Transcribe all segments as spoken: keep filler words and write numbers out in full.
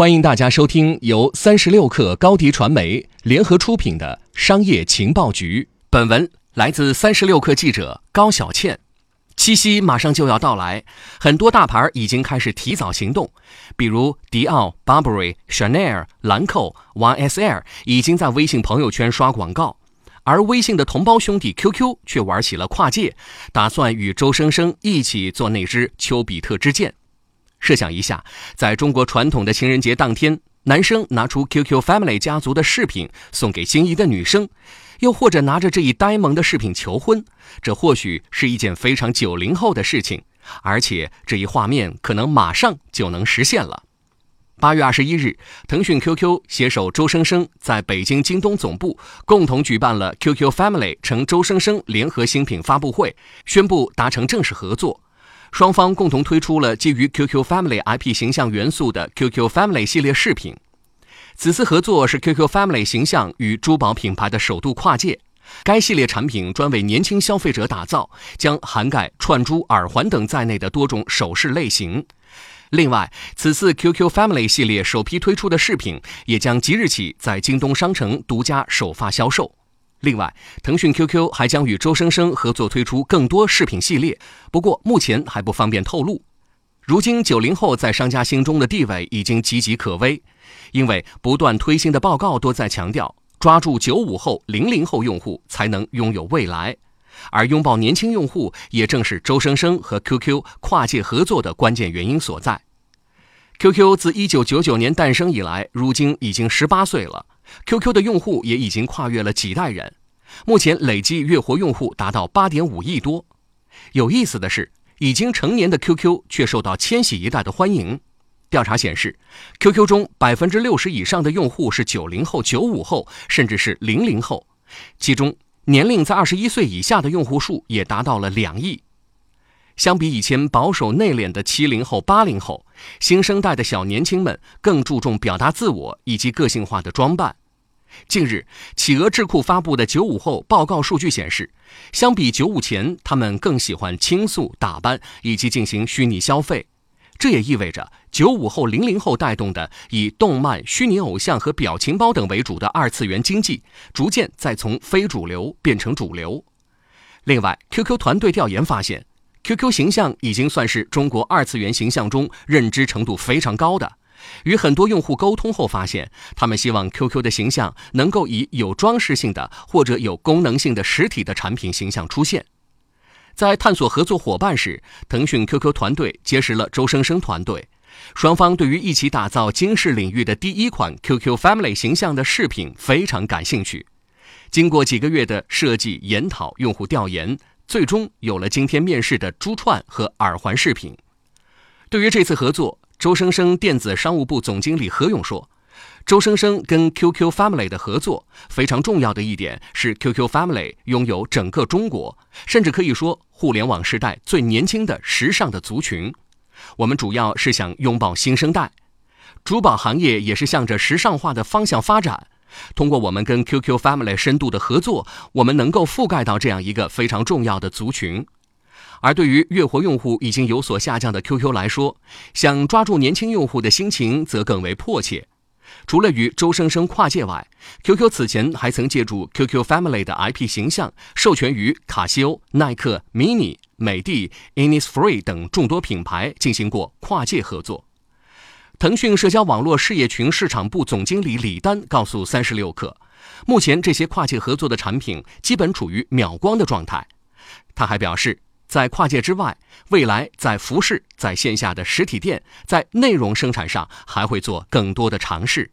欢迎大家收听由三十六氪高迪传媒联合出品的商业情报局。本文来自三十六氪记者高小倩。七夕马上就要到来，很多大牌已经开始提早行动，比如迪奥、Burberry、Chanel、兰蔻、Y S L 已经在微信朋友圈刷广告，而微信的同胞兄弟 Q Q 却玩起了跨界，打算与周生生一起做那支丘比特之箭。设想一下，在中国传统的情人节当天，男生拿出 Q Q Family 家族的饰品送给心仪的女生，又或者拿着这一呆萌的饰品求婚，这或许是一件非常九零后的事情，而且这一画面可能马上就能实现了。八月二十一日，腾讯 Q Q 携手周生生在北京京东总部共同举办了 Q Q Family 乘周生生联合新品发布会，宣布达成正式合作。双方共同推出了基于 Q Q Family I P 形象元素的 Q Q Family 系列饰品。此次合作是 Q Q Family 形象与珠宝品牌的首度跨界，该系列产品专为年轻消费者打造，将涵盖串珠、耳环等在内的多种首饰类型。另外，此次 Q Q Family 系列首批推出的饰品也将即日起在京东商城独家首发销售。另外，腾讯 Q Q 还将与周生生合作推出更多饰品系列，不过目前还不方便透露。如今九零后在商家心中的地位已经岌岌可危，因为不断推新的报告都在强调，抓住九五后、零零后用户才能拥有未来，而拥抱年轻用户也正是周生生和 Q Q 跨界合作的关键原因所在。 Q Q 自一九九九年诞生以来，如今已经十八岁了，Q Q 的用户也已经跨越了几代人，目前累计月活用户达到 八点五亿多。有意思的是，已经成年的 Q Q 却受到千禧一代的欢迎。调查显示， Q Q 中 百分之六十 以上的用户是九零后、九五后，甚至是零零后，其中年龄在二十一岁以下的用户数也达到了两亿。相比以前保守内敛的七零后、八零后，新生代的小年轻们更注重表达自我以及个性化的装扮。近日，企鹅智库发布的九五后报告数据显示，相比九五前，他们更喜欢倾诉、打扮以及进行虚拟消费。这也意味着九五后、零零后带动的以动漫、虚拟偶像和表情包等为主的二次元经济，逐渐在从非主流变成主流。另外， Q Q 团队调研发现，Q Q 形象已经算是中国二次元形象中认知程度非常高的。与很多用户沟通后发现，他们希望 Q Q 的形象能够以有装饰性的或者有功能性的实体的产品形象出现。在探索合作伙伴时，腾讯 Q Q 团队结识了周生生团队，双方对于一起打造金饰领域的第一款 Q Q Family 形象的饰品非常感兴趣。经过几个月的设计研讨、用户调研，最终有了今天面世的珠串和耳环饰品。对于这次合作，周生生电子商务部总经理何勇说，周生生跟 Q Q Family 的合作非常重要的一点是 Q Q Family 拥有整个中国，甚至可以说互联网时代最年轻的时尚的族群。我们主要是想拥抱新生代，珠宝行业也是向着时尚化的方向发展。通过我们跟 Q Q Family 深度的合作，我们能够覆盖到这样一个非常重要的族群。而对于月活用户已经有所下降的 Q Q 来说，想抓住年轻用户的心情则更为迫切。除了与周生生跨界外， Q Q 此前还曾借助 Q Q Family 的 I P 形象授权于卡西欧、耐克、Mini、美的、Innisfree 等众多品牌进行过跨界合作。腾讯社交网络事业群市场部总经理李丹告诉三十六氪，目前这些跨界合作的产品基本处于秒光的状态。他还表示，在跨界之外，未来在服饰、在线下的实体店、在内容生产上还会做更多的尝试。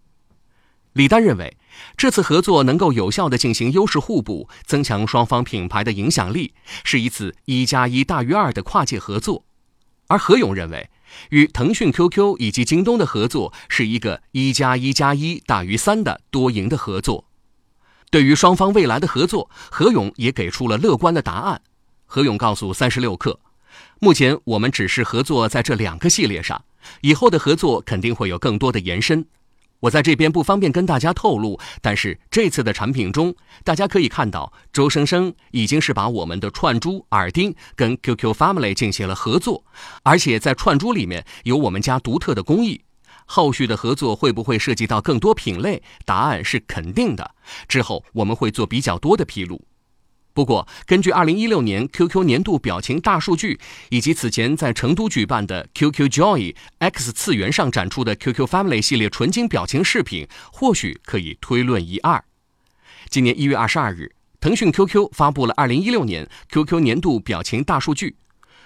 李丹认为，这次合作能够有效地进行优势互补，增强双方品牌的影响力，是一次一加一大于二的跨界合作。而何勇认为，与腾讯 Q Q 以及京东的合作是一个一加一加一大于三的多赢的合作。对于双方未来的合作，何勇也给出了乐观的答案。何勇告诉三十六氪，目前我们只是合作在这两个系列上，以后的合作肯定会有更多的延伸。我在这边不方便跟大家透露，但是这次的产品中，大家可以看到周生生已经是把我们的串珠、耳钉跟 Q Q Family 进行了合作，而且在串珠里面有我们家独特的工艺，后续的合作会不会涉及到更多品类？答案是肯定的，之后我们会做比较多的披露。不过，根据二零一六年 Q Q 年度表情大数据，以及此前在成都举办的 Q Q JoyX 次元上展出的 Q Q Family 系列纯金表情视频，或许可以推论一二。今年一月二十二日，腾讯 Q Q 发布了二零一六年 Q Q 年度表情大数据。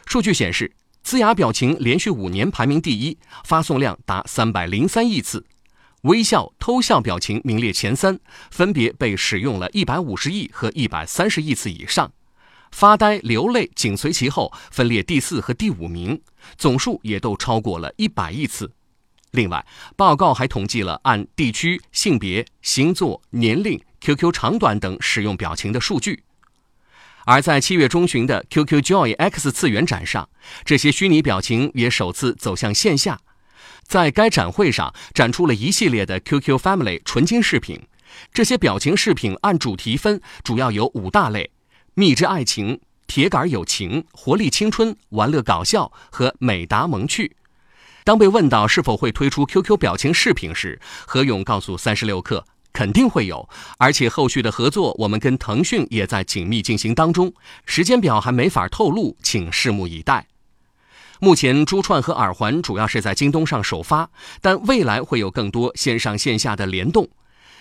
数据显示，呲牙表情连续五年排名第一，发送量达三百零三亿次。微笑、偷笑表情名列前三，分别被使用了一百五十亿和一百三十亿次以上。发呆、流泪紧随其后，分列第四和第五名，总数也都超过了一百亿次。另外，报告还统计了按地区、性别、星座、年龄、Q Q 长短等使用表情的数据。而在七月中旬的 Q Q JoyX 次元展上，这些虚拟表情也首次走向线下。在该展会上展出了一系列的 Q Q Family 纯金视频，这些表情视频按主题分，主要有五大类：蜜汁爱情、铁杆友情、活力青春、玩乐搞笑和美达萌趣。当被问到是否会推出 Q Q 表情视频时，何勇告诉三十六氪，肯定会有，而且后续的合作我们跟腾讯也在紧密进行当中，时间表还没法透露，请拭目以待。目前珠串和耳环主要是在京东上首发，但未来会有更多线上线下的联动。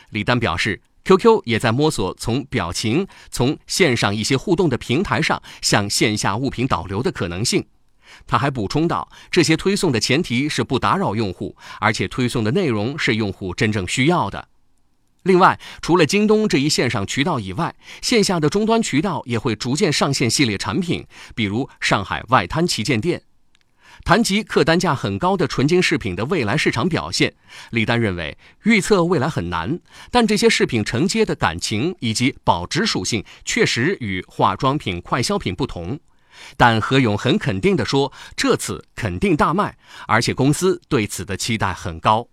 李丹表示， Q Q 也在摸索从表情、从线上一些互动的平台上向线下物品导流的可能性。他还补充到，这些推送的前提是不打扰用户，而且推送的内容是用户真正需要的。另外，除了京东这一线上渠道以外，线下的终端渠道也会逐渐上线系列产品，比如上海外滩旗舰店。谈及客单价很高的纯金饰品的未来市场表现，李丹认为预测未来很难，但这些饰品承接的感情以及保值属性确实与化妆品、快消品不同。但何勇很肯定地说，这次肯定大卖，而且公司对此的期待很高。